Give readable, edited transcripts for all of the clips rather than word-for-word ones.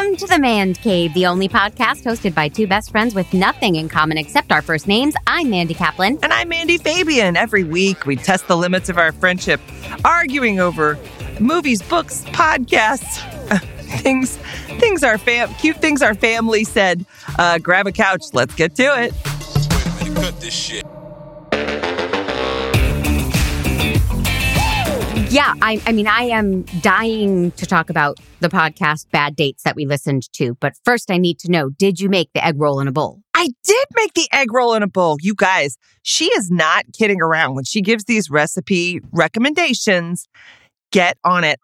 Welcome to The Mandcave, the only podcast hosted by two best friends with nothing in common except our first names. I'm Mandy Kaplan. And I'm Mandy Fabian. Every week, we test the limits of our friendship, arguing over movies, books, podcasts, things our cute things our family said. Grab a couch. Let's get to it. Wait a minute, cut this shit. Yeah, I mean, I am dying to talk about the podcast Bad Dates that we listened to. But first, I need to know, did you make the Eggroll in a Bowl? I did make the Eggroll in a Bowl. You guys, she is not kidding around. When she gives these recipe recommendations, get on it.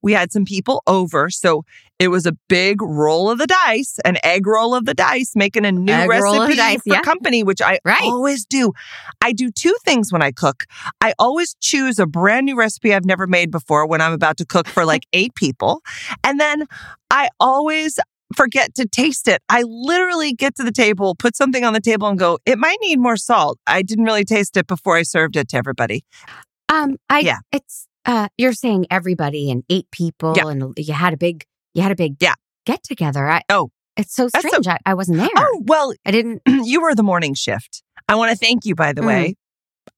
We had some people over, so it was a big roll of the dice, an egg roll of the dice, making a new recipe for company, which I always do. I do two things when I cook. I always choose a brand new recipe I've never made before when I'm about to cook for like 8 people. And then I always forget to taste it. I literally get to the table, put something on the table and go, it might need more salt. I didn't really taste it before I served it to everybody. You're saying everybody and 8 people, and you had a big get together. It's so strange. I wasn't there. Oh well, I didn't. You were the morning shift. I want to thank you, by the way.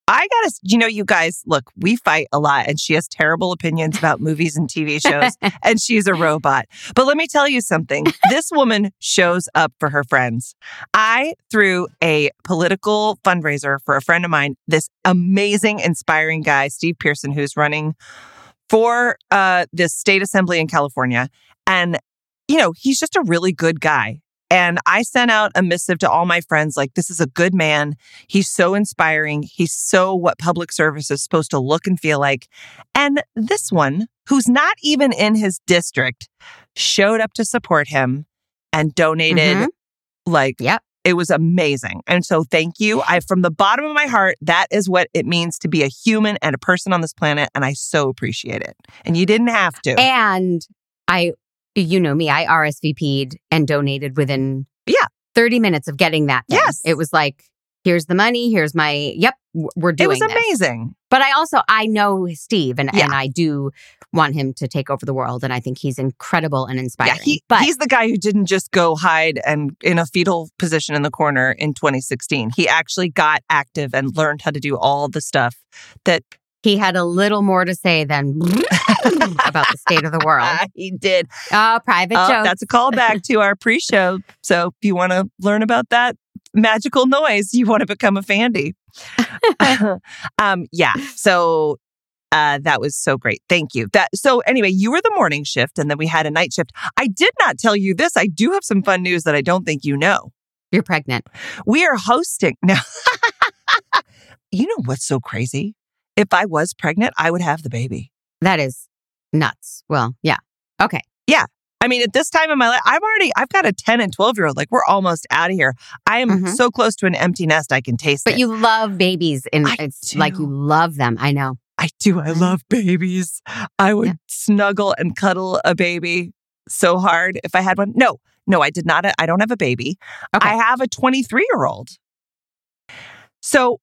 I gotta, you guys, look, we fight a lot, and she has terrible opinions about movies and TV shows, and she's a robot. But let me tell you something. This woman shows up for her friends. I threw a political fundraiser for a friend of mine, this amazing, inspiring guy, Steve Pearson, who's running for this state assembly in California. And, he's just a really good guy. And I sent out a missive to all my friends, like, this is a good man. He's so inspiring. He's so what public service is supposed to look and feel like. And this one, who's not even in his district, showed up to support him and donated. It was amazing. And so thank you. From the bottom of my heart, that is what it means to be a human and a person on this planet. And I so appreciate it. And you didn't have to. And you know me, I RSVP'd and donated within 30 minutes of getting that thing. Yes. It was like, here's the money, here's my, we're doing this. It was amazing. This. But I know Steve, and I do want him to take over the world, and I think he's incredible and inspiring. Yeah, he's the guy who didn't just go hide and in a fetal position in the corner in 2016. He actually got active and learned how to do all the stuff that... He had a little more to say than about the state of the world. He did. Oh, private joke. That's a callback to our pre-show. So if you want to learn about that magical noise, you want to become a Fandy. So that was so great. Thank you. So anyway, you were the morning shift and then we had a night shift. I did not tell you this. I do have some fun news that I don't think you know. You're pregnant. We are hosting. No. You know what's so crazy? If I was pregnant, I would have the baby. That is nuts. Well, yeah. Okay. Yeah. I mean, at this time in my life, I've got a 10 and 12-year-old. Like, we're almost out of here. I am so close to an empty nest, I can taste it. But you love babies. And it's like you love them. I know. I do. I love babies. I would snuggle and cuddle a baby so hard if I had one. No, I did not. I don't have a baby. Okay. I have a 23-year-old. So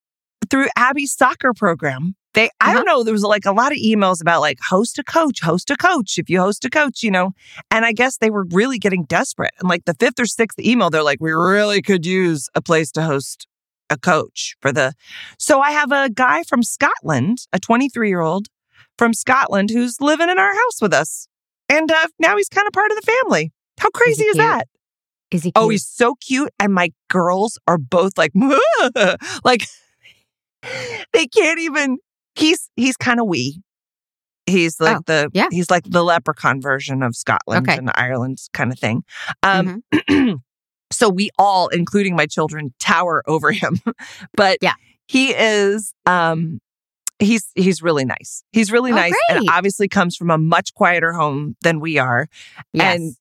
through Abby's soccer program, I don't know, there was like a lot of emails about like, host a coach. If you host a coach, and I guess they were really getting desperate. And like the 5th or 6th email, they're like, we really could use a place to host a coach for the. So I have a guy from Scotland, a 23-year-old from Scotland who's living in our house with us. And now he's kind of part of the family. How crazy is that? Is he cute? Oh, he's so cute. And my girls are both like, like, they can't even. He's kind of wee. He's like he's like the leprechaun version of Scotland and Ireland kind of thing. So we all, including my children, tower over him. But he is he's really nice. He's really nice, and obviously comes from a much quieter home than we are. Yes. And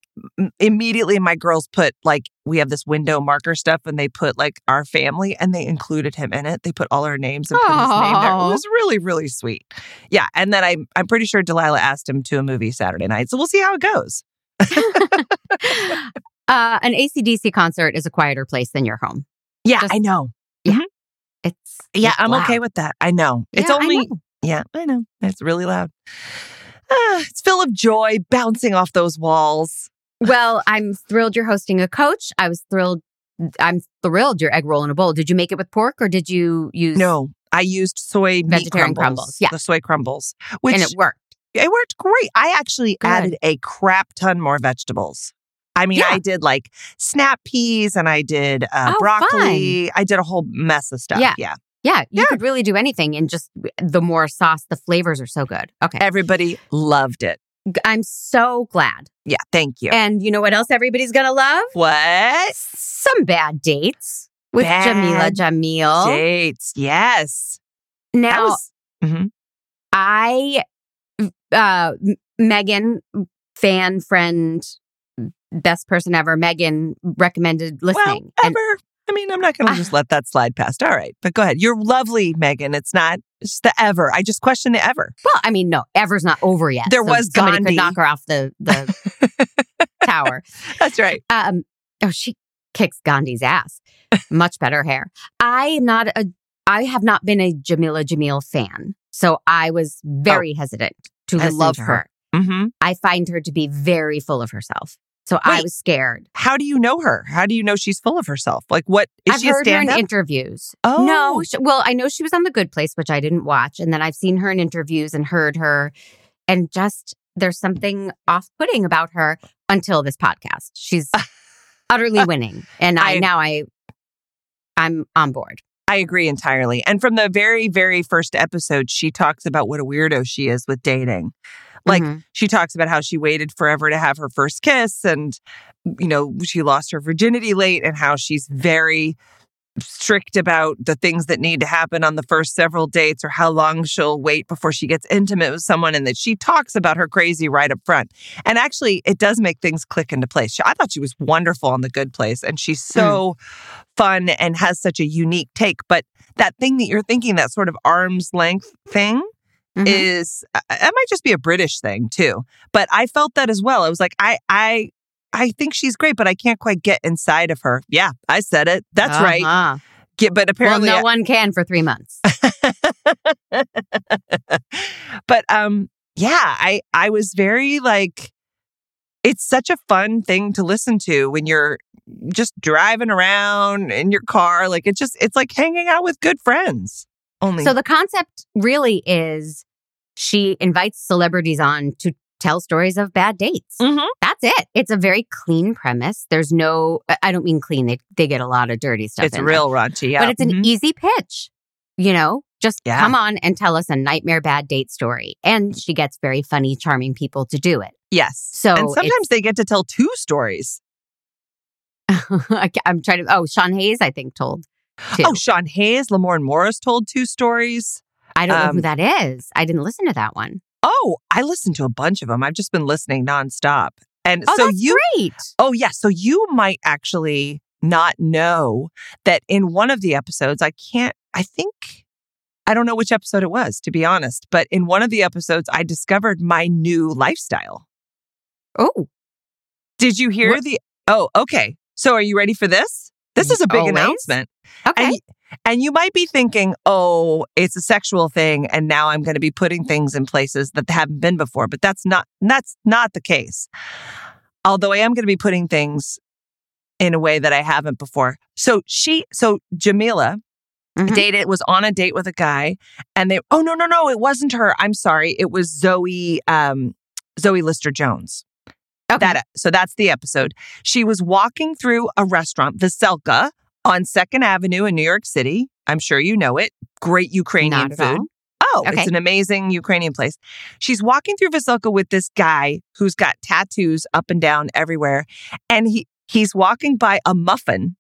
immediately my girls put like, we have this window marker stuff and they put like our family and they included him in it. They put all our names and put his name there. It was really, really sweet. Yeah. And then I'm pretty sure Delilah asked him to a movie Saturday night. So we'll see how it goes. An AC/DC concert is a quieter place than your home. Yeah, I know. Yeah. Mm-hmm. I'm okay with that. I know. It's only... I know. Yeah, I know. It's really loud. It's full of joy bouncing off those walls. Well, I'm thrilled you're hosting a coach. I'm thrilled you're Eggroll in a Bowl. Did you make it with pork or did you use... No, I used soy vegetarian meat crumbles. Yeah. The soy crumbles. Which, and it worked. It worked great. I actually added a crap ton more vegetables. I mean, yeah. I did like snap peas and I did broccoli. Fun. I did a whole mess of stuff. Yeah. You could really do anything, and just the more sauce, the flavors are so good. Okay. Everybody loved it. I'm so glad. Yeah, thank you. And you know what else everybody's going to love? What? Some Bad Dates with Jameela Jamil. Dates, yes. Now, Megan, fan, friend, best person ever, Megan recommended listening. Well, I'm not going to just let that slide past. All right, but go ahead. You're lovely, Megan. It's the ever. I just question the ever. Well, no, ever's not over yet. There was somebody Gandhi. Could knock her off the tower. That's right. She kicks Gandhi's ass. Much better hair. I have not been a Jameela Jamil fan, so I was very hesitant to listen to her. Mm-hmm. I find her to be very full of herself. So I was scared. How do you know her? How do you know she's full of herself? Like, what is she a stand-up? I've heard her in interviews. Oh. No. I know she was on The Good Place, which I didn't watch. And then I've seen her in interviews and heard her. And just, there's something off-putting about her until this podcast. She's utterly winning. And I'm on board. I agree entirely. And from the very, very first episode, she talks about what a weirdo she is with dating. Like, she talks about how she waited forever to have her first kiss, and, you know, she lost her virginity late, and how she's very strict about the things that need to happen on the first several dates, or how long she'll wait before she gets intimate with someone, and that she talks about her crazy right up front. And actually, it does make things click into place. I thought she was wonderful on The Good Place, and she's so fun and has such a unique take. But that thing that you're thinking, that sort of arm's length thing, is, it might just be a British thing too, but I felt that as well. I was like, I think she's great, but I can't quite get inside of her. Yeah, I said it. That's right. But apparently, well, no one can for 3 months. But I was very like, it's such a fun thing to listen to when you're just driving around in your car. Like it's like hanging out with good friends. Only. So the concept really is, she invites celebrities on to tell stories of bad dates. Mm-hmm. That's it. It's a very clean premise. There's no, I don't mean clean. They get a lot of dirty stuff. It's real raunchy. Yeah. But it's an easy pitch, you know, just come on and tell us a nightmare bad date story. And she gets very funny, charming people to do it. Yes. So and sometimes they get to tell two stories. I'm trying to, Sean Hayes, I think, told. Too. Oh, Sean Hayes, Lamorne Morris told two stories. I don't know who that is. I didn't listen to that one. Oh, I listened to a bunch of them. I've just been listening nonstop. And that's great. Oh, yeah. So you might actually not know that in one of the episodes, I don't know which episode it was, to be honest, but in one of the episodes, I discovered my new lifestyle. Oh. Did you hear okay. So are you ready for this? This is a big announcement. Okay. And you might be thinking, oh, it's a sexual thing, and now I'm going to be putting things in places that haven't been before. But that's not the case. Although I am going to be putting things in a way that I haven't before. So Jameela was on a date with a guy, and they, no, it wasn't her. I'm sorry. It was Zoe Lister-Jones. Okay. So that's the episode. She was walking through a restaurant, Veselka, on 2nd Avenue in New York City. I'm sure you know it. Great Ukrainian food. Oh, okay. It's an amazing Ukrainian place. She's walking through Veselka with this guy who's got tattoos up and down everywhere. And he's walking by a muffin,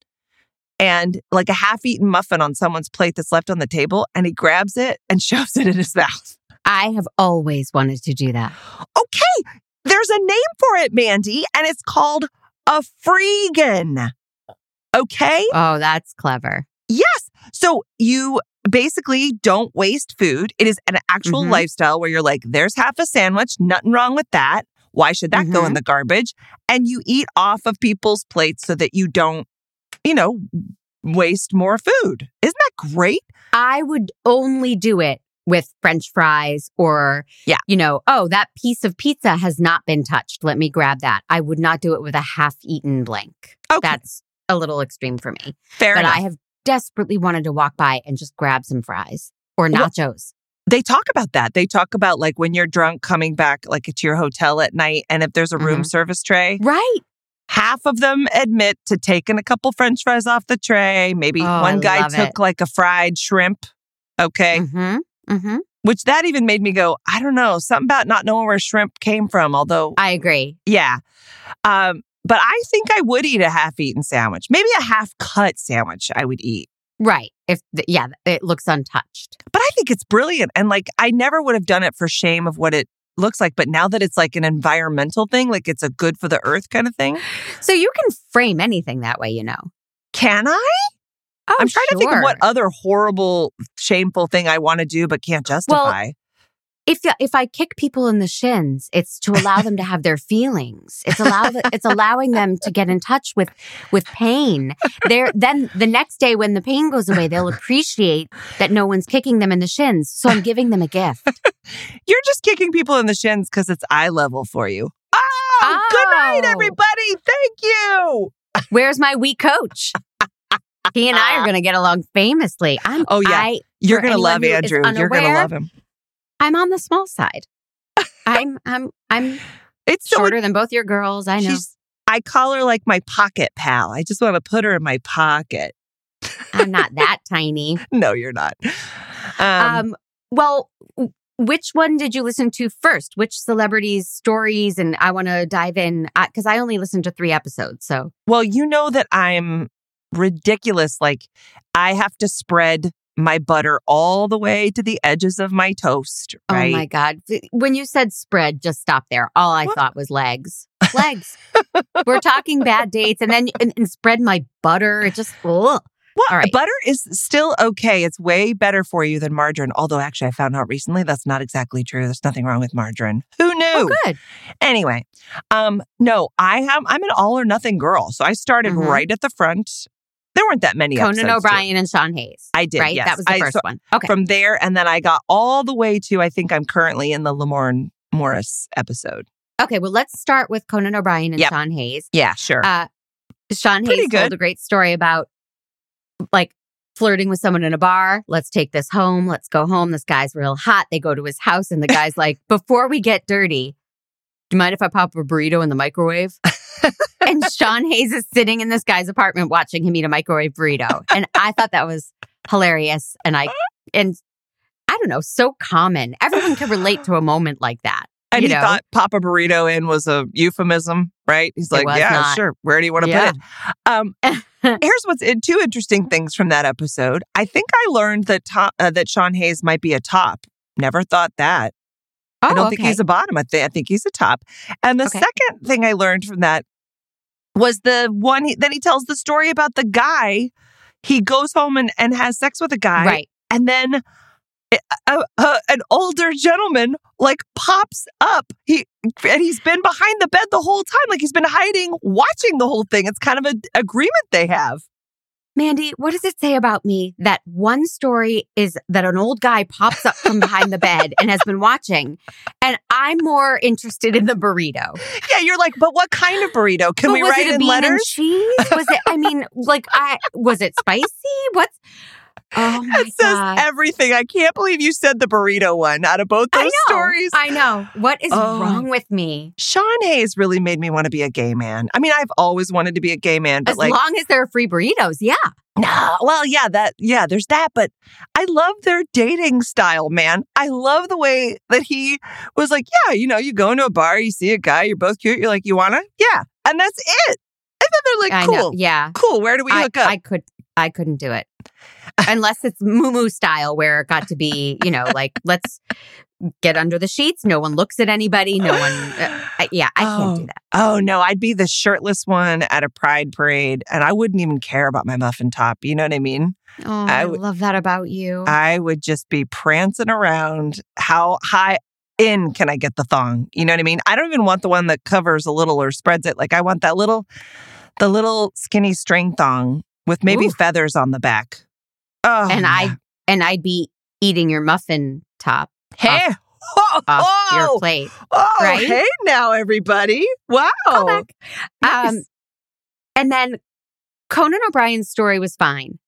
and like a half-eaten muffin on someone's plate that's left on the table. And he grabs it and shoves it in his mouth. I have always wanted to do that. Okay. There's a name for it, Mandy, and it's called a freegan. Okay? Oh, that's clever. Yes. So you basically don't waste food. It is an actual lifestyle where you're like, there's half a sandwich, nothing wrong with that. Why should that go in the garbage? And you eat off of people's plates so that you don't, waste more food. Isn't that great? I would only do it with French fries or, you know, oh, that piece of pizza has not been touched. Let me grab that. I would not do it with a half-eaten blank. Okay. That's a little extreme for me. Fair enough. But I have desperately wanted to walk by and just grab some fries or nachos. Well, they talk about that. They talk about like when you're drunk coming back like to your hotel at night and if there's a room service tray. Right. Half of them admit to taking a couple French fries off the tray. Maybe one guy took like a fried shrimp. Okay. Which that even made me go, I don't know, something about not knowing where shrimp came from, although... I agree. Yeah. But I think I would eat a half-eaten sandwich. Maybe a half-cut sandwich I would eat. Right. Yeah, it looks untouched. But I think it's brilliant. And like, I never would have done it for shame of what it looks like. But now that it's like an environmental thing, like it's a good for the earth kind of thing. So you can frame anything that way, you know. Can I? Oh, I'm trying to think of what other horrible, shameful thing I want to do but can't justify. Well, if I kick people in the shins, it's to allow them to have their feelings. It's allowing them to get in touch with pain. Then the next day when the pain goes away, they'll appreciate that no one's kicking them in the shins. So I'm giving them a gift. You're just kicking people in the shins because it's eye level for you. Oh, good night, everybody. Thank you. Where's my wee coach? He and I are going to get along famously. You're going to love Andrew. You're going to love him. I'm on the small side. I'm it's shorter than both your girls. I know. I call her like my pocket pal. I just want to put her in my pocket. I'm not that tiny. No, you're not. Well, which one did you listen to first? Which celebrities' stories? And I want to dive in because I only listened to 3 episodes. So, well, you know that I'm ridiculous. Like, I have to spread my butter all the way to the edges of my toast, right? Oh, my God. When you said spread, just stop there. All I thought was legs. Legs. We're talking Bad Dates. And then spread my butter. It just, ugh. Well, all right. Butter is still okay. It's way better for you than margarine. Although, actually, I found out recently that's not exactly true. There's nothing wrong with margarine. Who knew? Oh, good. Anyway, no, I'm an all or nothing girl. So I started right at the front. There weren't that many episodes. Conan O'Brien and Sean Hayes. I did, right? Yes. That was the first one. Okay. From there, and then I got all the way to, I think I'm currently in the Lamorne Morris episode. Okay, well, let's start with Conan O'Brien and Sean Hayes. Yeah, sure. Sean Hayes told a great story about, like, flirting with someone in a bar. Let's take this home. Let's go home. This guy's real hot. They go to his house, and the guy's like, before we get dirty, do you mind if I pop a burrito in the microwave? And Sean Hayes is sitting in this guy's apartment watching him eat a microwave burrito. And I thought that was hilarious. And I don't know, so common. Everyone can relate to a moment like that. And he thought pop a burrito in was a euphemism, right? He's like, yeah, not. Sure. Where do you want to put it? Here's what's two interesting things from that episode. I think I learned that Sean Hayes might be a top. Never thought that. Oh, I don't think he's a bottom. I think he's a top. And the second thing I learned from that was the one, then he tells the story about the guy. He goes home and has sex with a guy. Right. And then an older gentleman like pops up. He's been behind the bed the whole time. Like he's been hiding, watching the whole thing. It's kind of an agreement they have. Mandy, what does it say about me that one story is that an old guy pops up from behind the bed and has been watching, and I'm more interested in the burrito? Yeah, you're like, but what kind of burrito? Can we write in letters? Was it a bean and cheese? Was it? I mean, like, was it spicy? What's? Oh my God! It says everything. I can't believe you said the burrito one out of both those stories. I know. What is wrong with me? Sean Hayes really made me want to be a gay man. I mean, I've always wanted to be a gay man, but as long as there are free burritos, no. Well, there's that. But I love their dating style, man. I love the way that he was like, you go into a bar, you see a guy, you're both cute, you're like, you wanna, and that's it. And then they're like, cool, cool. Where do we hook up? I couldn't do it. Unless it's Moo style where it got to be, like, let's get under the sheets. No one looks at anybody. No one. I can't do that. Oh, no. I'd be the shirtless one at a pride parade and I wouldn't even care about my muffin top. You know what I mean? Oh, I love that about you. I would just be prancing around. How high in can I get the thong? You know what I mean? I don't even want the one that covers a little or spreads it. Like I want that little skinny string thong. With maybe feathers on the back. Oh, and I'd be eating your muffin top off your plate. Oh, right? Hey now, everybody. Wow. Callback. Nice. And then Conan O'Brien's story was fine.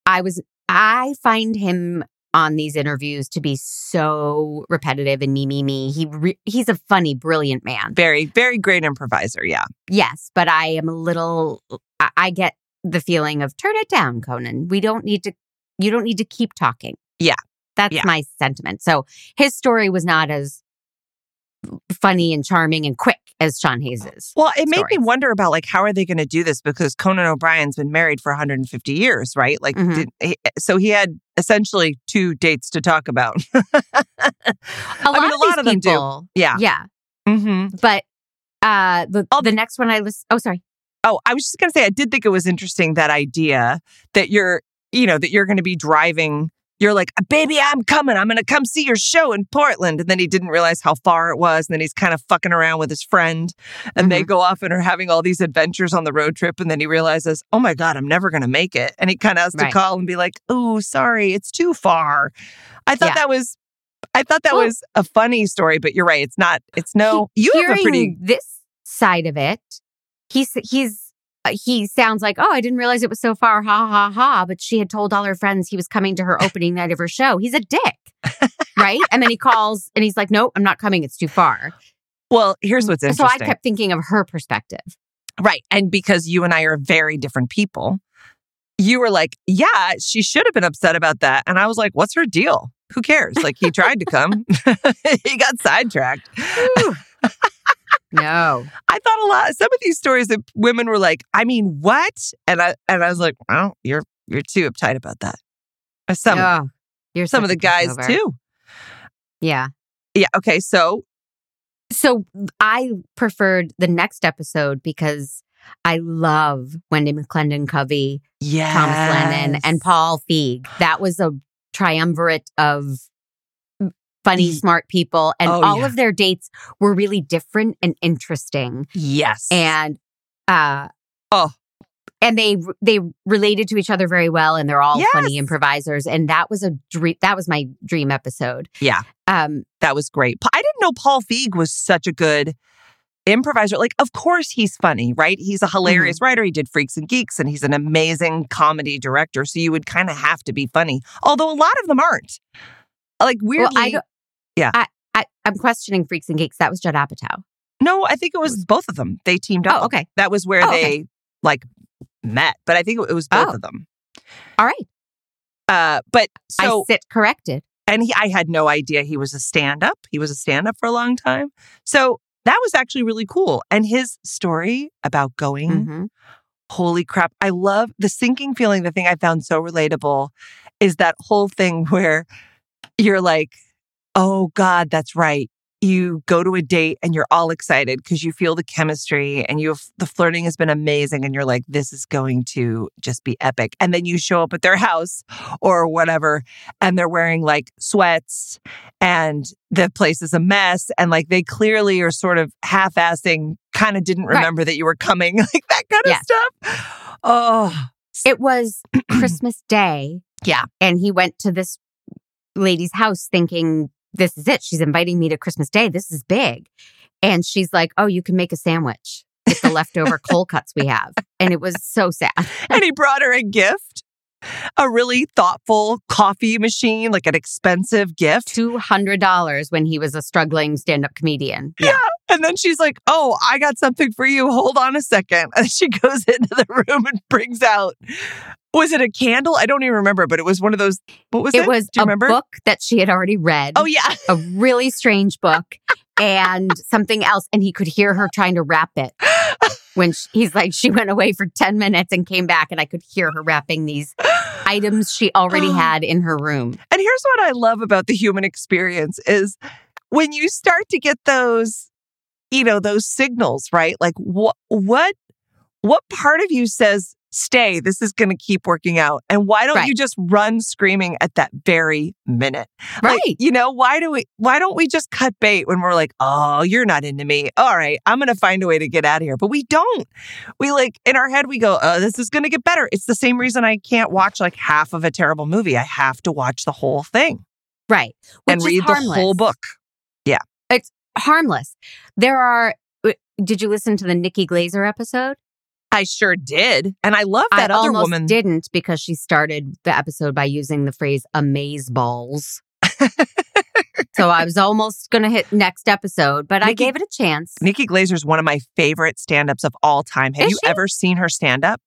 I find him on these interviews to be so repetitive and me. He's a funny, brilliant man. Very, very great improviser, yeah. Yes, but I am a little... I get the feeling of, turn it down, Conan. You don't need to keep talking. Yeah. That's my sentiment. So his story was not as funny and charming and quick as Sean Hayes's. Well, it made me wonder about, like, how are they going to do this? Because Conan O'Brien's been married for 150 years, right? Like, so he had essentially 2 dates to talk about. A lot of them do. Yeah. Yeah. Mm-hmm. But the next one I list... Oh, sorry. Oh, I was just going to say, I did think it was interesting, that idea that you're going to be driving... You're like, baby, I'm coming. I'm going to come see your show in Portland. And then he didn't realize how far it was. And then he's kind of fucking around with his friend. And they go off and are having all these adventures on the road trip. And then he realizes, oh, my God, I'm never going to make it. And he kind of has to call and be like, oh, sorry, it's too far. I thought that was a funny story. But you're right. It's not. It's no. You have a pretty... this side of it. He sounds like, oh, I didn't realize it was so far, ha, ha, ha. But she had told all her friends he was coming to her opening night of her show. He's a dick, right? And then he calls and he's like, no, I'm not coming. It's too far. Well, here's what's interesting. So I kept thinking of her perspective. Right. And because you and I are very different people, you were like, yeah, she should have been upset about that. And I was like, what's her deal? Who cares? Like, he tried to come. He got sidetracked. No. I thought some of these stories that women were like, I mean, what? And I was like, well, you're too uptight about that. Some of the guys too. Yeah. Yeah. Okay. So I preferred the next episode because I love Wendy McClendon Covey, Thomas Lennon, and Paul Feig. That was a triumvirate of funny, smart people. And all of their dates were really different and interesting. Yes. And and they related to each other very well, and they're all funny improvisers. And that was that was my dream episode. Yeah. That was great. I didn't know Paul Feig was such a good improviser. Like, of course he's funny, right? He's a hilarious writer. He did Freaks and Geeks, and he's an amazing comedy director. So you would kind of have to be funny. Although a lot of them aren't. Like, weirdly... I'm questioning Freaks and Geeks. That was Judd Apatow. No, I think it was both of them. They teamed up. Oh, okay. That was where they, like, met. But I think it was both of them. All right. But so... I sit corrected. And I had no idea he was a stand-up. He was a stand-up for a long time. So that was actually really cool. And his story about going... Holy crap. I love the sinking feeling. The thing I found so relatable is that whole thing where... You're like, oh, God, that's right. You go to a date and you're all excited because you feel the chemistry and the flirting has been amazing. And you're like, this is going to just be epic. And then you show up at their house or whatever, and they're wearing like sweats and the place is a mess. And like, they clearly are sort of half-assing, kind of didn't remember that you were coming, like that kind of stuff. Oh, it was Christmas Day. Yeah. And he went to this lady's house thinking, this is it. She's inviting me to Christmas Day. This is big. And she's like, oh, you can make a sandwich with the leftover cold cuts we have. And it was so sad. And he brought her a gift, a really thoughtful coffee machine, like an expensive gift. $200 when he was a struggling stand-up comedian. Yeah. And then she's like, oh, I got something for you. Hold on a second. And she goes into the room and brings out... Was it a candle? I don't even remember, but it was one of those... What was it? It was book that she had already read. Oh, yeah. A really strange book and something else. And he could hear her trying to wrap it. When he's like, she went away for 10 minutes and came back, and I could hear her wrapping these items she already had in her room. And here's what I love about the human experience is when you start to get those, you know, those signals, right? Like, what part of you says... Stay, this is going to keep working out. And why don't you just run screaming at that very minute? Right. Like, you know, why don't we just cut bait when we're like, oh, you're not into me. All right, I'm going to find a way to get out of here. But we don't. We like, in our head, we go, oh, this is going to get better. It's the same reason I can't watch like half of a terrible movie. I have to watch the whole thing. Right. Which and read the whole book. Yeah. It's harmless. Did you listen to the Nikki Glaser episode? I sure did. And I love that other woman. I almost didn't because she started the episode by using the phrase amazeballs. So I was almost going to hit next episode, but I gave it a chance. Nikki Glaser is one of my favorite stand-ups of all time. Have you ever seen her stand-up?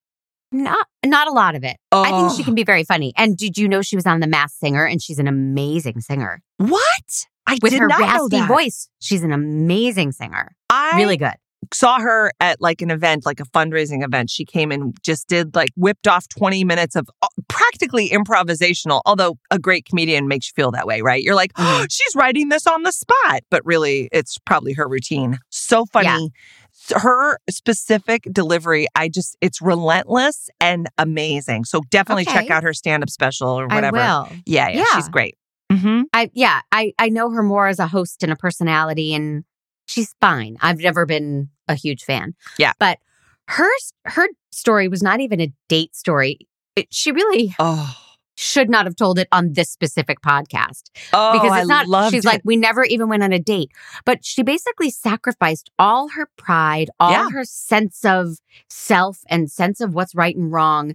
Not a lot of it. Oh. I think she can be very funny. And did you know she was on The Masked Singer? And she's an amazing singer. What? With her raspy voice, she's an amazing singer. Really good. Saw her at like an event, like a fundraising event. She came and just did whipped off 20 minutes of practically improvisational, although a great comedian makes you feel that way, right? You're like, oh, she's writing this on the spot. But really, it's probably her routine. So funny. Yeah. Her specific delivery, it's relentless and amazing. So definitely check out her stand-up special or whatever. I will. Yeah. She's great. Mm-hmm. I know her more as a host and a personality and she's fine. I've never been a huge fan. Yeah. But her story was not even a date story. She really should not have told it on this specific podcast. Oh, because it's not, I loved she's it. Like, we never even went on a date. But she basically sacrificed all her pride, all her sense of self and sense of what's right and wrong,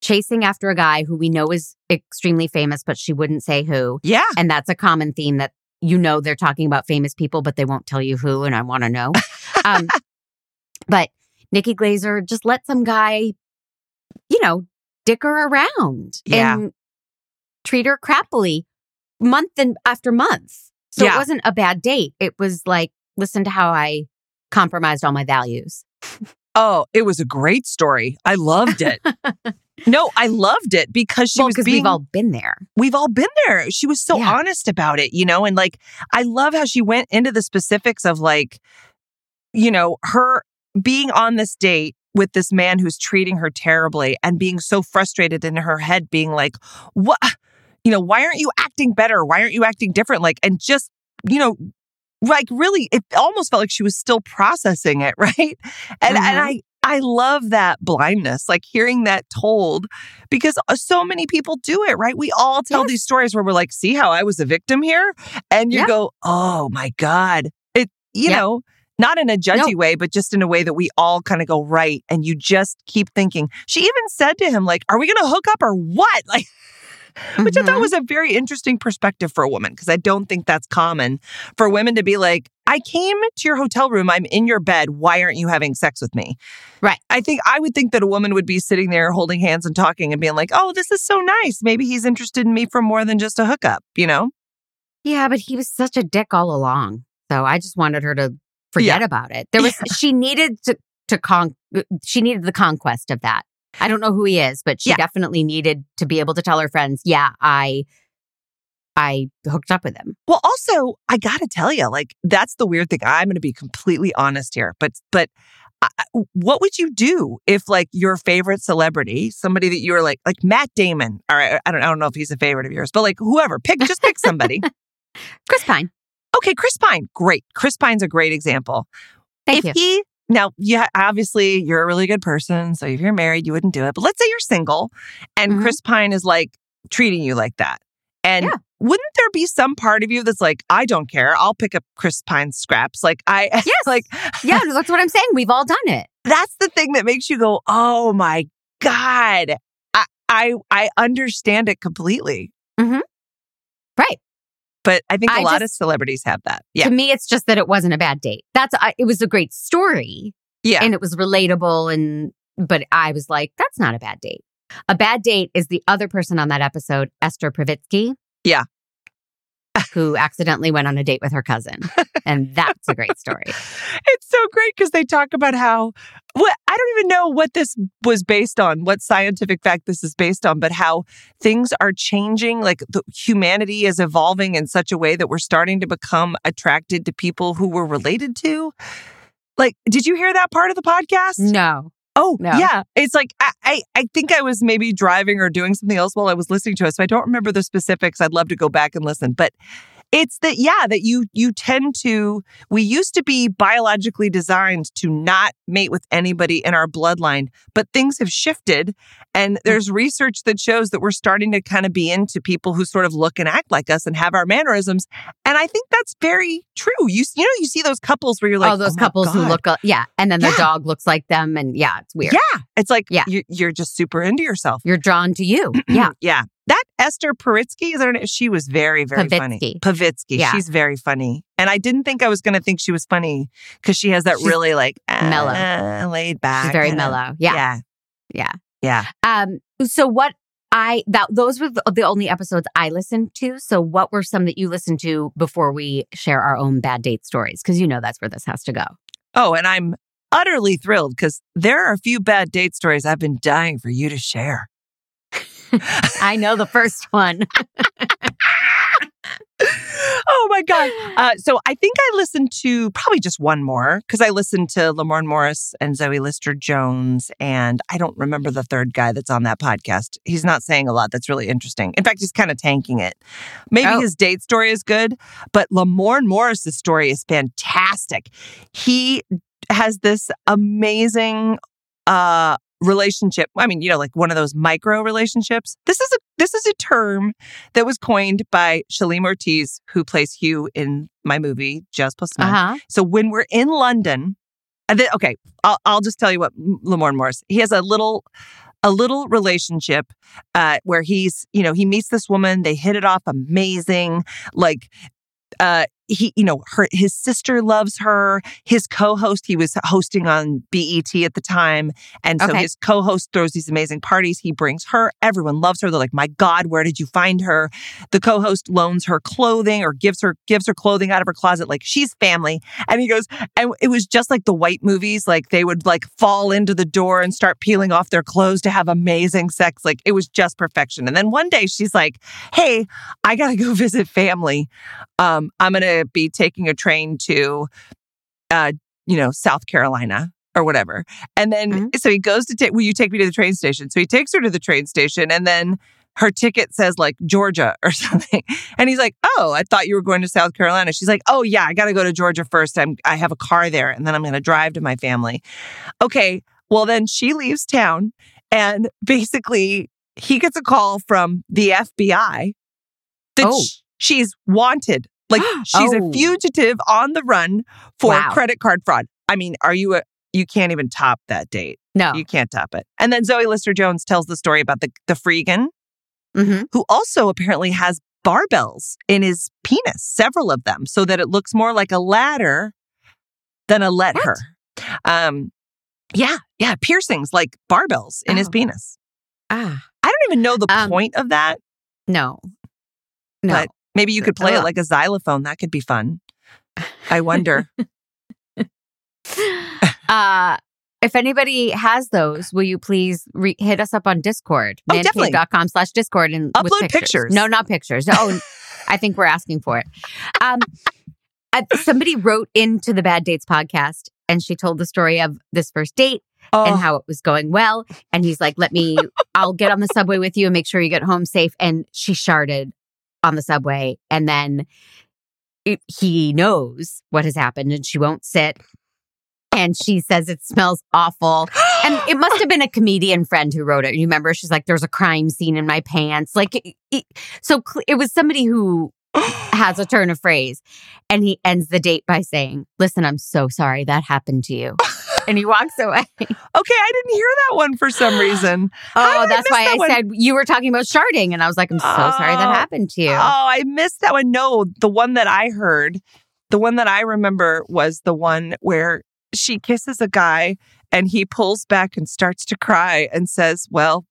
chasing after a guy who we know is extremely famous, but she wouldn't say who. Yeah. And that's a common theme that they're talking about famous people, but they won't tell you who, and I want to know. But Nikki Glaser just let some guy, dick her around and treat her crappily month after month. So it wasn't a bad date. It was like, listen to how I compromised all my values. Oh, it was a great story. I loved it. No, I loved it because we've all been there. We've all been there. She was so honest about it, and I love how she went into the specifics of her being on this date with this man who's treating her terribly and being so frustrated in her head, being like, what, why aren't you acting better? Why aren't you acting different? And just, really, it almost felt like she was still processing it. Right. And, I love that blindness, hearing that told, because so many people do it, right? We all tell these stories where we're like, see how I was a victim here? And you go, oh my God. It, not in a judgy way, but just in a way that we all kind of go, right. And you just keep thinking. She even said to him, are we going to hook up or what? Which I thought was a very interesting perspective for a woman, because I don't think that's common for women to be like, I came to your hotel room, I'm in your bed, why aren't you having sex with me? Right. I would think that a woman would be sitting there holding hands and talking and being like, oh, this is so nice. Maybe he's interested in me for more than just a hookup, Yeah, but he was such a dick all along. So I just wanted her to forget about it. There was she needed she needed the conquest of that. I don't know who he is, but she definitely needed to be able to tell her friends, I hooked up with him. Well, also, I got to tell you, that's the weird thing. I'm going to be completely honest here, but what would you do if your favorite celebrity, somebody that you were like Matt Damon, all right, I don't know if he's a favorite of yours, but whoever, pick somebody. Chris Pine. Okay, Chris Pine. Great. Chris Pine's a great example. Thank you. Now, obviously, you're a really good person, so if you're married, you wouldn't do it. But let's say you're single, and Chris Pine is, treating you like that. And wouldn't there be some part of you that's like, I don't care. I'll pick up Chris Pine's scraps. Yes. Yeah, that's what I'm saying. We've all done it. That's the thing that makes you go, oh, my God. I understand it completely. Mm-hmm. Right. But I think a lot of celebrities have that. Yeah. To me, it's just that it wasn't a bad date. It was a great story. Yeah. And it was relatable. But I was like, that's not a bad date. A bad date is the other person on that episode, Esther Povitsky. Yeah. Who accidentally went on a date with her cousin. And that's a great story. It's so great because they talk about I don't even know what this was based on, what scientific fact this is based on, but how things are changing. Humanity is evolving in such a way that we're starting to become attracted to people who we're related to. Did you hear that part of the podcast? No. Oh, no. Yeah. It's I think I was maybe driving or doing something else while I was listening to it. So I don't remember the specifics. I'd love to go back and listen. But It's that, yeah, that you tend to, we used to be biologically designed to not mate with anybody in our bloodline, but things have shifted. And there's research that shows that we're starting to kind of be into people who sort of look and act like us and have our mannerisms. And I think that's very true. You know, you see those couples where you're like, all those couples who look, yeah. And then the dog looks like them. And yeah, it's weird. Yeah. It's like, you're just super into yourself. You're drawn to you. Yeah. Yeah. That Esther Povitsky, is her name? She was very, very funny. Povitsky. Yeah. She's very funny. And I didn't think I was going to think she was funny because she has that she's really like mellow, laid back. She's very mellow. Yeah. Yeah. Yeah. So what those were the only episodes I listened to. So what were some that you listened to before we share our own bad date stories? Because you know that's where this has to go. Oh, and I'm utterly thrilled because there are a few bad date stories I've been dying for you to share. I know the first one. Oh, my God. So I think I listened to probably just one more because I listened to Lamorne Morris and Zoe Lister-Jones. And I don't remember the third guy that's on that podcast. He's not saying a lot. That's really interesting. In fact, he's kind of tanking it. Maybe his date story is good, but Lamorne Morris's story is fantastic. He has this amazing relationship. I mean, you know, like one of those micro relationships. This is a term that was coined by Shaleem Ortiz, who plays Hugh in my movie, Jazz Plus Nine. Uh-huh. So when we're in London, I'll just tell you what Lamorne Morris, he has a little relationship where he's, you know, he meets this woman, they hit it off amazing, like, he, you know, his sister loves her. His co-host, he was hosting on BET at the time. And so his co-host throws these amazing parties. He brings her. Everyone loves her. They're like, my God, where did you find her? The co-host loans her clothing or gives her clothing out of her closet. Like, she's family. And he goes, and it was just like the white movies. Like, they would like fall into the door and start peeling off their clothes to have amazing sex. Like, it was just perfection. And then one day she's like, hey, I got to go visit family. I'm going to be taking a train to, you know, South Carolina or whatever. And then, so he goes to will you take me to the train station? So he takes her to the train station and then her ticket says like Georgia or something. And he's like, oh, I thought you were going to South Carolina. She's like, oh yeah, I got to go to Georgia first. I have a car there and then I'm going to drive to my family. Okay. Well, then she leaves town and basically he gets a call from the FBI that she's wanted. Like, she's a fugitive on the run for credit card fraud. I mean, you can't even top that date. No. You can't top it. And then Zoe Lister-Jones tells the story about the freegan, who also apparently has barbells in his penis, several of them, so that it looks more like a ladder than a let-her. Yeah, piercings like barbells in his penis. I don't even know the point of that. No. But maybe you could play it like a xylophone. That could be fun. I wonder. If anybody has those, will you please hit us up on Discord? Mandcave.com/Discord and upload with pictures. No, not pictures. Oh, I think we're asking for it. Somebody wrote into the Bad Dates podcast and she told the story of this first date and how it was going well. And he's like, I'll get on the subway with you and make sure you get home safe. And she sharted on the subway, and then he knows what has happened, and she won't sit. And she says it smells awful. And it must have been a comedian friend who wrote it. You remember? She's like, there's a crime scene in my pants. Like, it was somebody who has a turn of phrase. And he ends the date by saying, listen, I'm so sorry that happened to you. And he walks away. Okay, I didn't hear that one for some reason. Oh, that's why I said you were talking about sharding. And I was like, I'm so sorry that happened to you. Oh, I missed that one. No, the one that I remember was the one where she kisses a guy and he pulls back and starts to cry and says, well,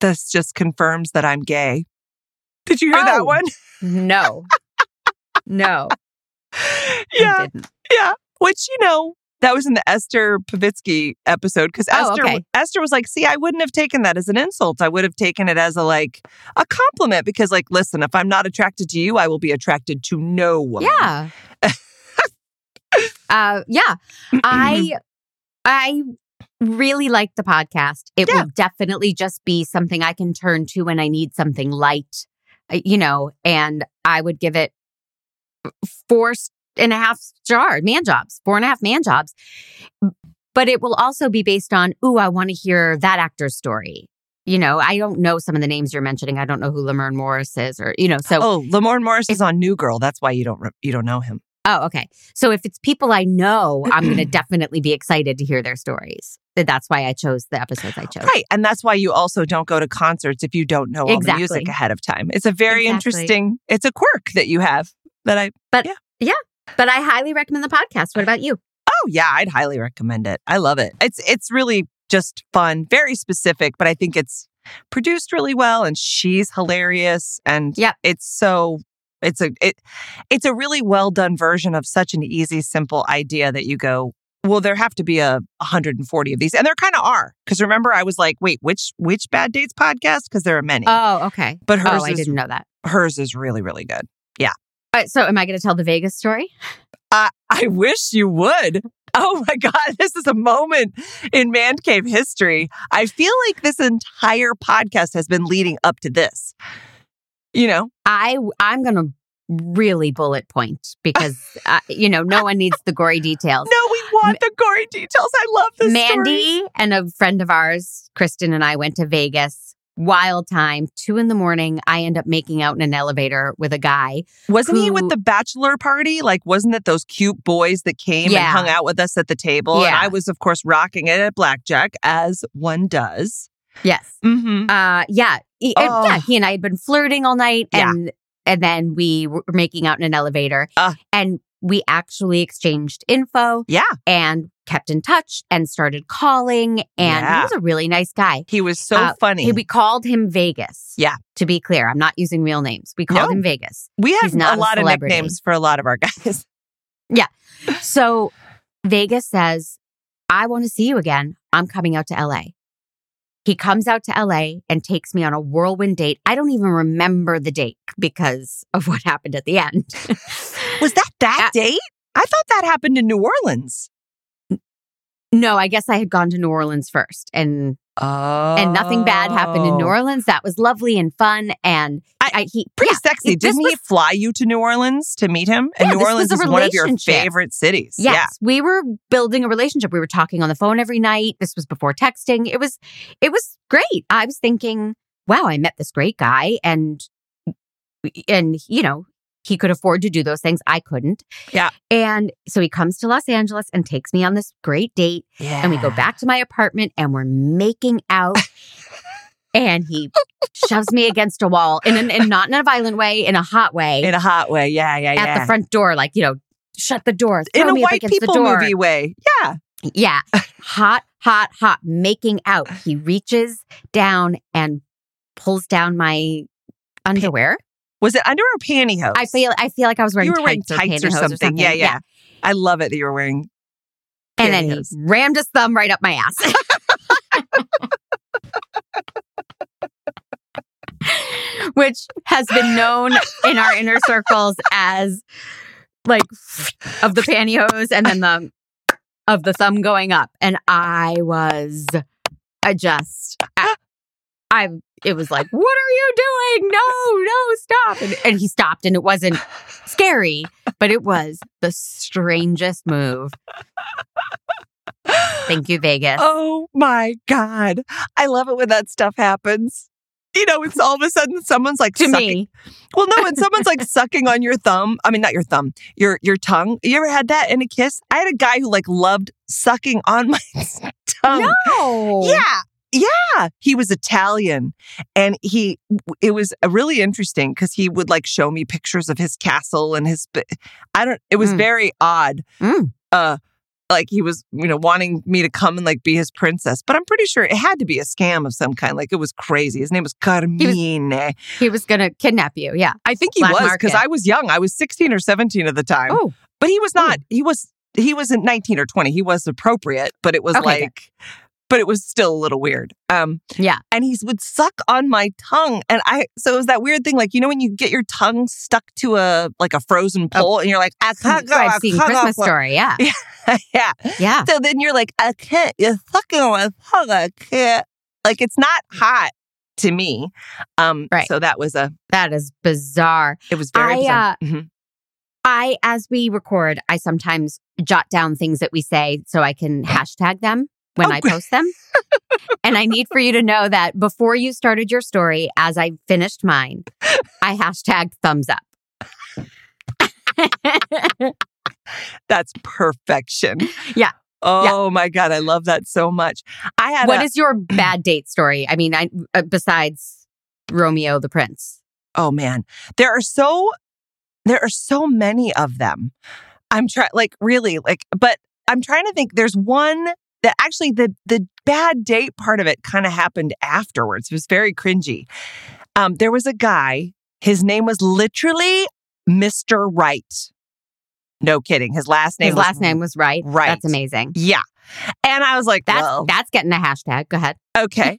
this just confirms that I'm gay. Did you hear that one? No. Yeah. Yeah. Which, you know. That was in the Esther Povitsky episode because Esther was like, see, I wouldn't have taken that as an insult. I would have taken it as a compliment because like, listen, if I'm not attracted to you, I will be attracted to no woman. Yeah. I really like the podcast. It will definitely just be something I can turn to when I need something light, you know, and I would give it 4.5 man jobs. But it will also be based on, ooh, I want to hear that actor's story. You know, I don't know some of the names you're mentioning. I don't know who Lamorne Morris is, or, you know, so. Oh, Lamorne Morris is on New Girl. That's why you don't know him. Oh, okay. So if it's people I know, I'm going to definitely be excited to hear their stories. That's why I chose the episodes I chose. Right. And that's why you also don't go to concerts if you don't know all exactly. the music ahead of time. It's a very interesting, it's a quirk that you have that I, but yeah. But I highly recommend the podcast. What about you? Oh yeah, I'd highly recommend it. I love it. It's really just fun, very specific, but I think it's produced really well and she's hilarious and it's a really well done version of such an easy, simple idea that you go, well, there have to be 140 of these. And there kind of are. Because remember, I was like, wait, which Bad Dates podcast? Because there are many. Oh, okay. But hers I didn't know that. Hers is really, really good. Yeah. So am I going to tell the Vegas story? I wish you would. Oh my God, this is a moment in Mandcave history. I feel like this entire podcast has been leading up to this. You know, I'm going to really bullet point because, you know, no one needs the gory details. No, we want the gory details. I love this Mandy story. And a friend of ours, Kristen, and I went to Vegas. Wild time, 2 a.m. I end up making out in an elevator with a guy. Wasn't he with the bachelor party? Like, wasn't it those cute boys that came and hung out with us at the table? Yeah. And I was, of course, rocking it at blackjack, as one does. Yes. Mm-hmm. He and I had been flirting all night, and then we were making out in an elevator, and we actually exchanged info, and kept in touch, and started calling, and he was a really nice guy. He was so funny. We called him Vegas. Yeah, to be clear, I'm not using real names. We called him Vegas. We have a lot of nicknames for a lot of our guys. Yeah. So Vegas says, "I want to see you again. I'm coming out to LA." He comes out to LA and takes me on a whirlwind date. I don't even remember the date because of what happened at the end. Was that date? I thought that happened in New Orleans. No, I guess I had gone to New Orleans first, and nothing bad happened in New Orleans. That was lovely and fun, and sexy. Didn't he fly you to New Orleans to meet him? And New Orleans is one of your favorite cities. Yes, we were building a relationship. We were talking on the phone every night. This was before texting. It was great. I was thinking, wow, I met this great guy, and you know, he could afford to do those things. I couldn't. Yeah. And so he comes to Los Angeles and takes me on this great date, and we go back to my apartment and we're making out. And he shoves me against a wall, and not in a violent way, in a hot way. In a hot way, yeah. At the front door, like, you know, shut the door. In a white people movie way, yeah. Yeah, hot, making out. He reaches down and pulls down my underwear. Was it underwear or pantyhose? I feel like I was wearing tights or something. Yeah. I love it that you were wearing pantyhose. And then he rammed his thumb right up my ass. Which has been known in our inner circles as like of the pantyhose and then the of the thumb going up. And I was just, it was like, what are you doing? No, stop. And he stopped, and it wasn't scary, but it was the strangest move. Thank you, Vegas. Oh my God. I love it when that stuff happens. You know, it's all of a sudden someone's like to sucking. Me. Well, no, and someone's like sucking on your thumb. I mean, not your thumb, your tongue. You ever had that in a kiss? I had a guy who like loved sucking on my tongue. No. Yeah. He was Italian, and it was really interesting because he would like show me pictures of his castle and his. It was very odd. Like he was, you know, wanting me to come and like be his princess. But I'm pretty sure it had to be a scam of some kind. Like it was crazy. His name was Carmine. He was going to kidnap you. Yeah. I think he was, because I was young. I was 16 or 17 at the time. Oh. But he was not. He wasn't 19 or 20. He was appropriate, but it was but it was still a little weird. And he would suck on my tongue. And so it was that weird thing, like, you know, when you get your tongue stuck to a frozen pole and you're like, I can't go. I've seen Christmas Story, yeah. So then you're like, I can't, you're sucking on my tongue, I can't. Like, it's not hot to me. Right. So that was that is bizarre. It was very bizarre. As we record, I sometimes jot down things that we say so I can hashtag them when I post them. And I need for you to know that before you started your story, as I finished mine, I hashtagged thumbs up. That's perfection. Yeah. Oh, yeah. My God. I love that so much. What is your bad date story? I mean, besides Romeo the Prince. Oh, man. There are so many of them. I'm trying to think. There's one that actually the bad date part of it kind of happened afterwards. It was very cringy. There was a guy. His name was literally Mr. Wright. No kidding. His last name was Wright. Right. That's amazing. Yeah. And I was like, that's getting a hashtag. Go ahead. Okay.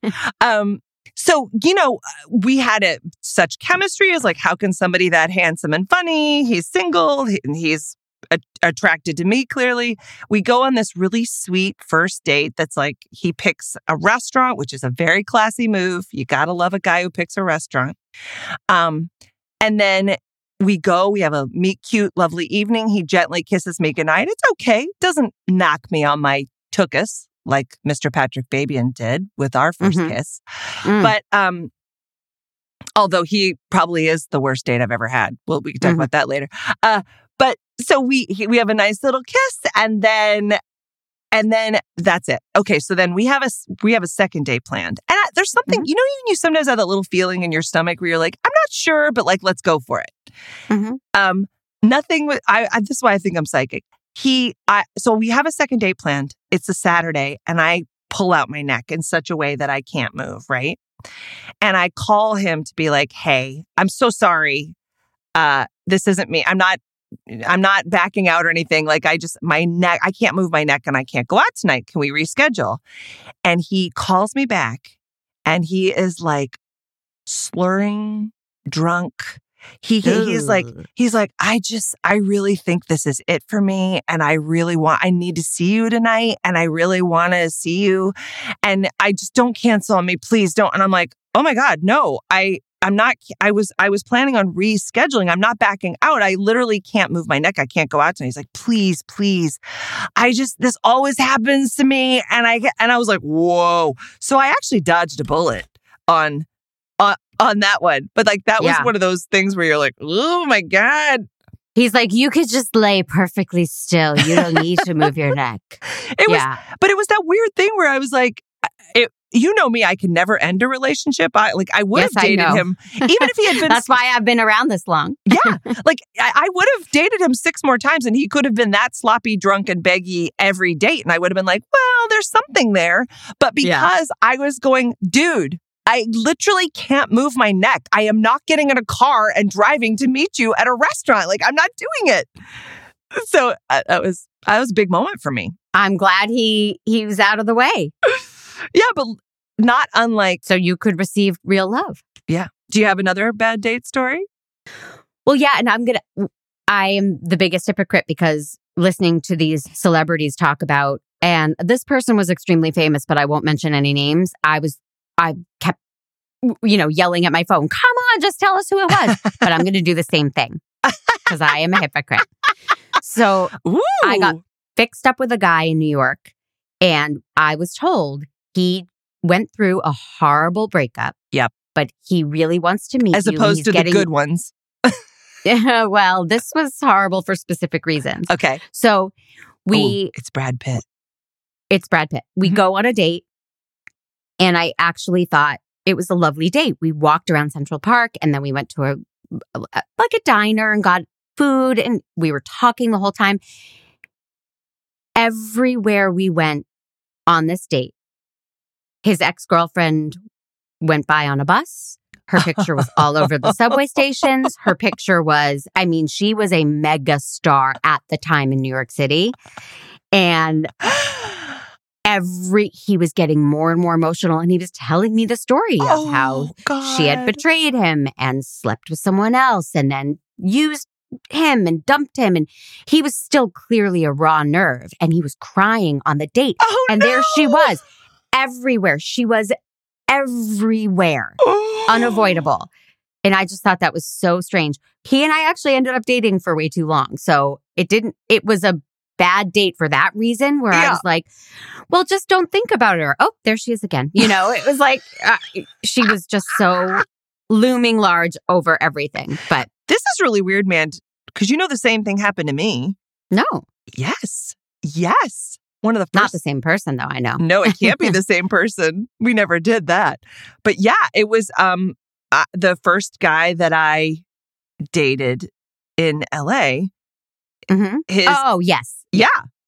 So, we had such chemistry. It's like, how can somebody that handsome and funny, he's single, he's attracted to me, clearly. We go on this really sweet first date that's like, he picks a restaurant, which is a very classy move. You got to love a guy who picks a restaurant. And then we have a meet cute, lovely evening. He gently kisses me goodnight. It's okay. Doesn't knock me on my tuchus like Mr. Patrick Fabian did with our first kiss. Mm. But although he probably is the worst date I've ever had. Well, we can talk about that later. But so we have a nice little kiss and then that's it. Okay, so then we have a second day planned. And there's something, you sometimes have that little feeling in your stomach where you're like, I'm not sure, but like, let's go for it. Mm-hmm. This is why I think I'm psychic. So we have a second date planned. It's a Saturday, and I pull out my neck in such a way that I can't move, right? And I call him to be like, hey, I'm so sorry. This isn't me. I'm not backing out or anything. Like, I can't move my neck and I can't go out tonight. Can we reschedule? And he calls me back, and he is like slurring, drunk. He's like, I really think this is it for me. And I need to see you tonight. And I really want to see you. And I just don't cancel on me. Please don't. And I'm like, oh my God, no, I was planning on rescheduling. I'm not backing out. I literally can't move my neck. I can't go out tonight. He's like, please, please. This always happens to me. And I was like, whoa. So I actually dodged a bullet on that one. But like, that was one of those things where you're like, oh my God. He's like, you could just lay perfectly still. You don't need to move your neck. But it was that weird thing where I was like, you know me, I can never end a relationship. I would have dated him. Even if he had been... That's why I've been around this long. Yeah. Like, I would have dated him 6 more times, and he could have been that sloppy, drunk, and beggy every date. And I would have been like, well, there's something there. But because I was going, dude, I literally can't move my neck. I am not getting in a car and driving to meet you at a restaurant. Like, I'm not doing it. So that was a big moment for me. I'm glad he was out of the way. Yeah, but not unlike... So you could receive real love. Yeah. Do you have another bad date story? Well, yeah, and I am the biggest hypocrite because listening to these celebrities talk about... And this person was extremely famous, but I won't mention any names. I kept, yelling at my phone, come on, just tell us who it was. But I'm going to do the same thing because I am a hypocrite. So Ooh. I got fixed up with a guy in New York. And I was told he went through a horrible breakup. Yep. But he really wants to meet you. As opposed to the good ones. Well, this was horrible for specific reasons. Okay. So it's Brad Pitt. It's Brad Pitt. We go on a date. And I actually thought it was a lovely date. We walked around Central Park, and then we went to a diner and got food. And we were talking the whole time. Everywhere we went on this date, his ex-girlfriend went by on a bus. Her picture was all over the subway stations. Her picture was, she was a mega star at the time in New York City. And he was getting more and more emotional. And he was telling me the story of how she had betrayed him and slept with someone else and then used him and dumped him, and he was still clearly a raw nerve, and he was crying on the date. There she was, everywhere. Unavoidable. And I just thought that was so strange. He and I actually ended up dating for way too long. So it was a bad date for that reason, where I was like, well, just don't think about her. Oh, there she is again. You know, it was like she was just so looming large over everything. But this is really weird, man, because you know the same thing happened to me. No. Yes. One of the first... Not the same person, though, I know. No, it can't be the same person. We never did that. But yeah, it was the first guy that I dated in L.A. Mm-hmm. Oh, yes. Yeah.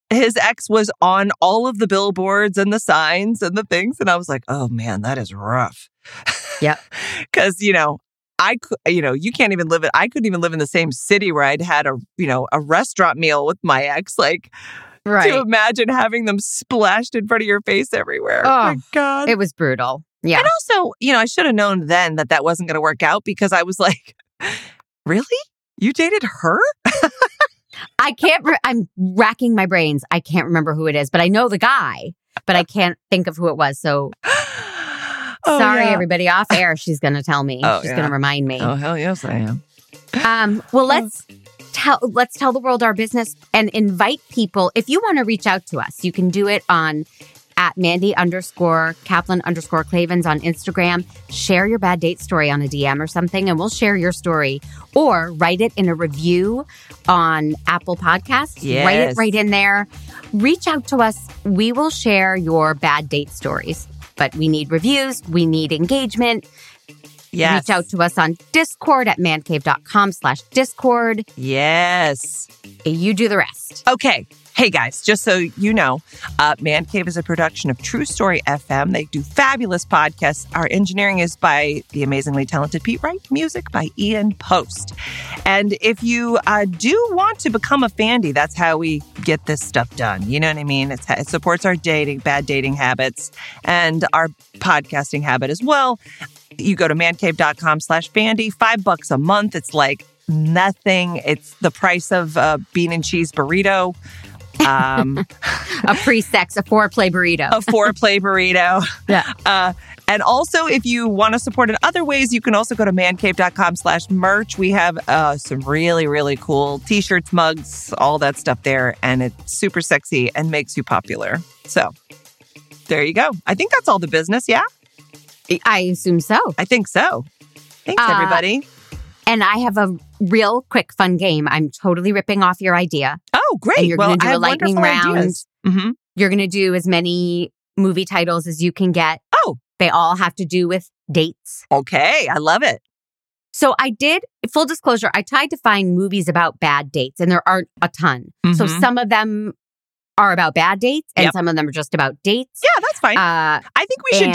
His ex was on all of the billboards and the signs and the things. And I was like, oh, man, that is rough. Yep. Because, you know... you can't even live it. I couldn't even live in the same city where I'd had a restaurant meal with my ex. Like, to imagine having them splashed in front of your face everywhere. Oh, my God. It was brutal. Yeah. And also, I should have known then that wasn't going to work out, because I was like, really? You dated her? I'm racking my brains. I can't remember who it is, but I know the guy, but I can't think of who it was. So... everybody, off air, she's going to tell me. She's going to remind me. Oh, hell yes, I am. Well, let's tell the world our business and invite people. If you want to reach out to us, you can do it on at Mandy_Kaplan_Clavens on Instagram. Share your bad date story on a DM or something, and we'll share your story. Or write it in a review on Apple Podcasts. Yes. Write it right in there. Reach out to us. We will share your bad date stories. But we need reviews. We need engagement. Yes. Reach out to us on Discord at mancave.com/Discord. Yes. You do the rest. Okay. Hey, guys, just so you know, Mancave is a production of True Story FM. They do fabulous podcasts. Our engineering is by the amazingly talented Pete Wright. Music by Ian Post. And if you do want to become a Fandy, that's how we get this stuff done. You know what I mean? It supports our bad dating habits and our podcasting habit as well. You go to mancave.com/Fandy, $5 a month. It's like nothing. It's the price of a bean and cheese burrito. A foreplay burrito. Yeah. And also, if you want to support in other ways, you can also go to mancave.com/merch. We have some really, really cool t-shirts, mugs, all that stuff there. And it's super sexy and makes you popular. So there you go. I think that's all the business. Yeah. I assume so. I think so. Thanks, everybody. And I have a real quick fun game. I'm totally ripping off your idea. Oh, great. And you're going to do a lightning round. Mm-hmm. You're going to do as many movie titles as you can get. Oh. They all have to do with dates. Okay. I love it. So full disclosure, I tried to find movies about bad dates, and there aren't a ton. Mm-hmm. So some of them are about bad dates, and some of them are just about dates. Yeah, that's fine. I think we should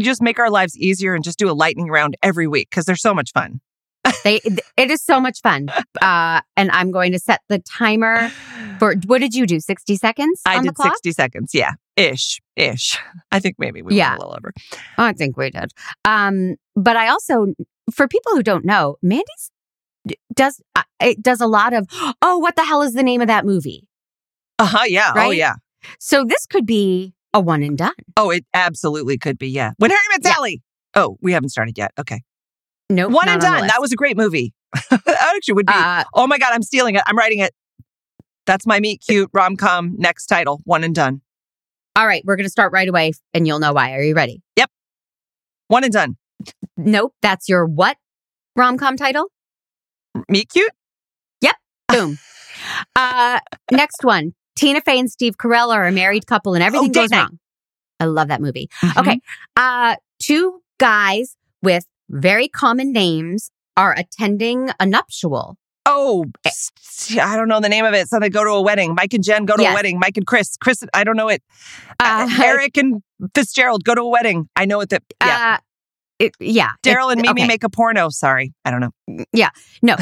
just make our lives easier and just do a lightning round every week, because they're so much fun. It is so much fun. And I'm going to set the timer for, what did you do, 60 seconds on the clock? I did 60 seconds, yeah. Ish. I think maybe we went a little over. Oh, I think we did. But I also, for people who don't know, Mandy's does a lot of, what the hell is the name of that movie? Uh-huh, yeah. Right? Oh, yeah. So this could be a one and done. Oh, it absolutely could be, yeah. When Harry Met Sally! Oh, we haven't started yet. Okay. Nope, one and done. That was a great movie. That actually would be. Oh my God, I'm stealing it. I'm writing it. That's my meet cute rom-com next title. One and done. All right, we're going to start right away and you'll know why. Are you ready? Yep. One and done. Nope, that's your what rom-com title? Meet cute? Yep. Boom. Next one. Tina Fey and Steve Carell are a married couple and everything goes wrong. I love that movie. Mm-hmm. Okay. Two guys with very common names are attending a nuptial. Oh, I don't know the name of it. So they go to a wedding. Mike and Jen go to a wedding. Mike and Chris, I don't know it. Eric and Fitzgerald go to a wedding. I know it. That, yeah. Daryl and Mimi make a porno. Sorry. I don't know. Yeah. No.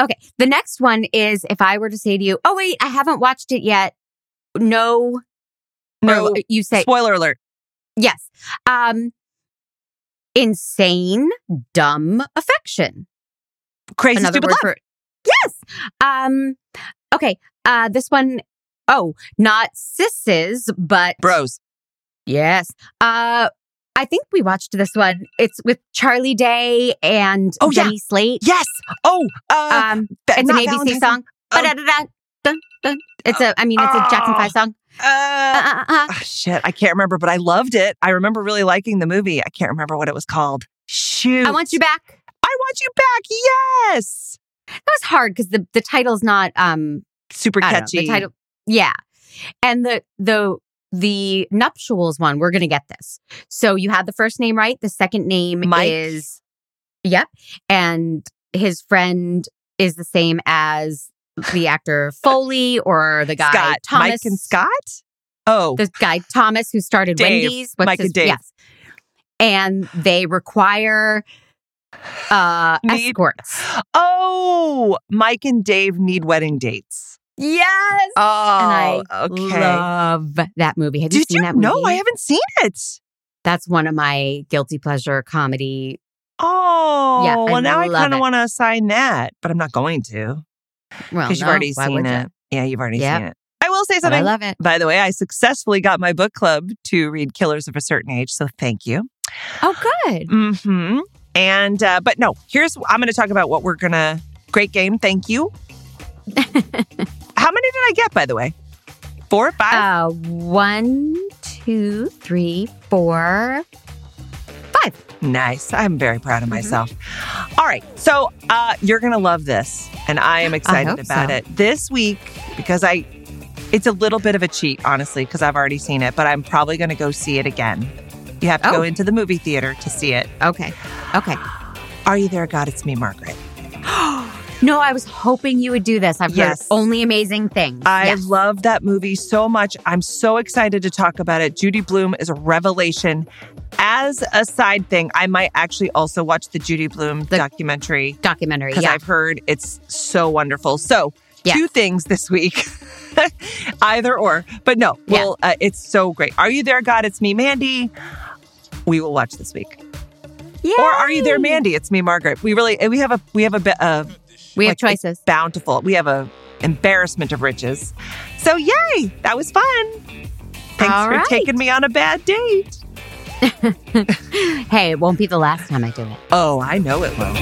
Okay. The next one is, if I were to say to you, oh, wait, I haven't watched it yet. No. You say. Spoiler alert. Yes. Insane, dumb affection. Crazy, another stupid love. Yes. Okay. This one. Oh, not sisses, but bros. Yes. I think we watched this one. It's with Charlie Day and Jenny Slate. Yes. Oh, it's an ABC song. It's a Jackson 5 song. Shit, I can't remember, but I loved it. I remember really liking the movie. I can't remember what it was called. Shoot. I want you back. Yes. That was hard because the title's not super catchy. The title, yeah. And the nuptials one, we're gonna get this. So you had the first name right. The second name Mike. Is yep, and his friend is the same as the actor Foley or the guy Scott. Thomas. Mike and Scott. Oh, the guy Thomas who started Dave. Wendy's. What's Mike his, and Dave. Yes, and they require escorts. Oh, Mike and Dave need wedding dates. Yes. Oh, and I love that movie. Have you seen that movie? No, I haven't seen it. That's one of my guilty pleasure comedy. Oh, yeah, well, now I kind of want to assign that, but I'm not going to. Well, because you've already seen it. Yeah, you've already seen it. I will say something. But I love it. By the way, I successfully got my book club to read Killers of a Certain Age, so thank you. Oh, good. Mm-hmm. And, but no, I'm going to talk about what we're going to, great game, thank you. How many did I get, by the way? 4 or 5? 1, 2, 3, 4, 5. Nice. I'm very proud of myself. Mm-hmm. All right. So you're going to love this, and I am excited about it. This week, because it's a little bit of a cheat, honestly, because I've already seen it, but I'm probably going to go see it again. You have to go into the movie theater to see it. Okay. Are You There, God? It's Me, Margaret. No, I was hoping you would do this. I've heard only amazing things. I love that movie so much. I'm so excited to talk about it. Judy Blume is a revelation. As a side thing, I might actually also watch the Judy Blume documentary. Because I've heard it's so wonderful. So, 2 things this week. Either or. But no, it's so great. Are You There, God? It's Me, Mandy. We will watch this week. Yay! Or Are You There, Mandy? It's Me, Margaret. We have choices. Bountiful. We have a embarrassment of riches. So yay! That was fun. Thanks for taking me on a bad date. Hey, it won't be the last time I do it. Oh, I know it won't.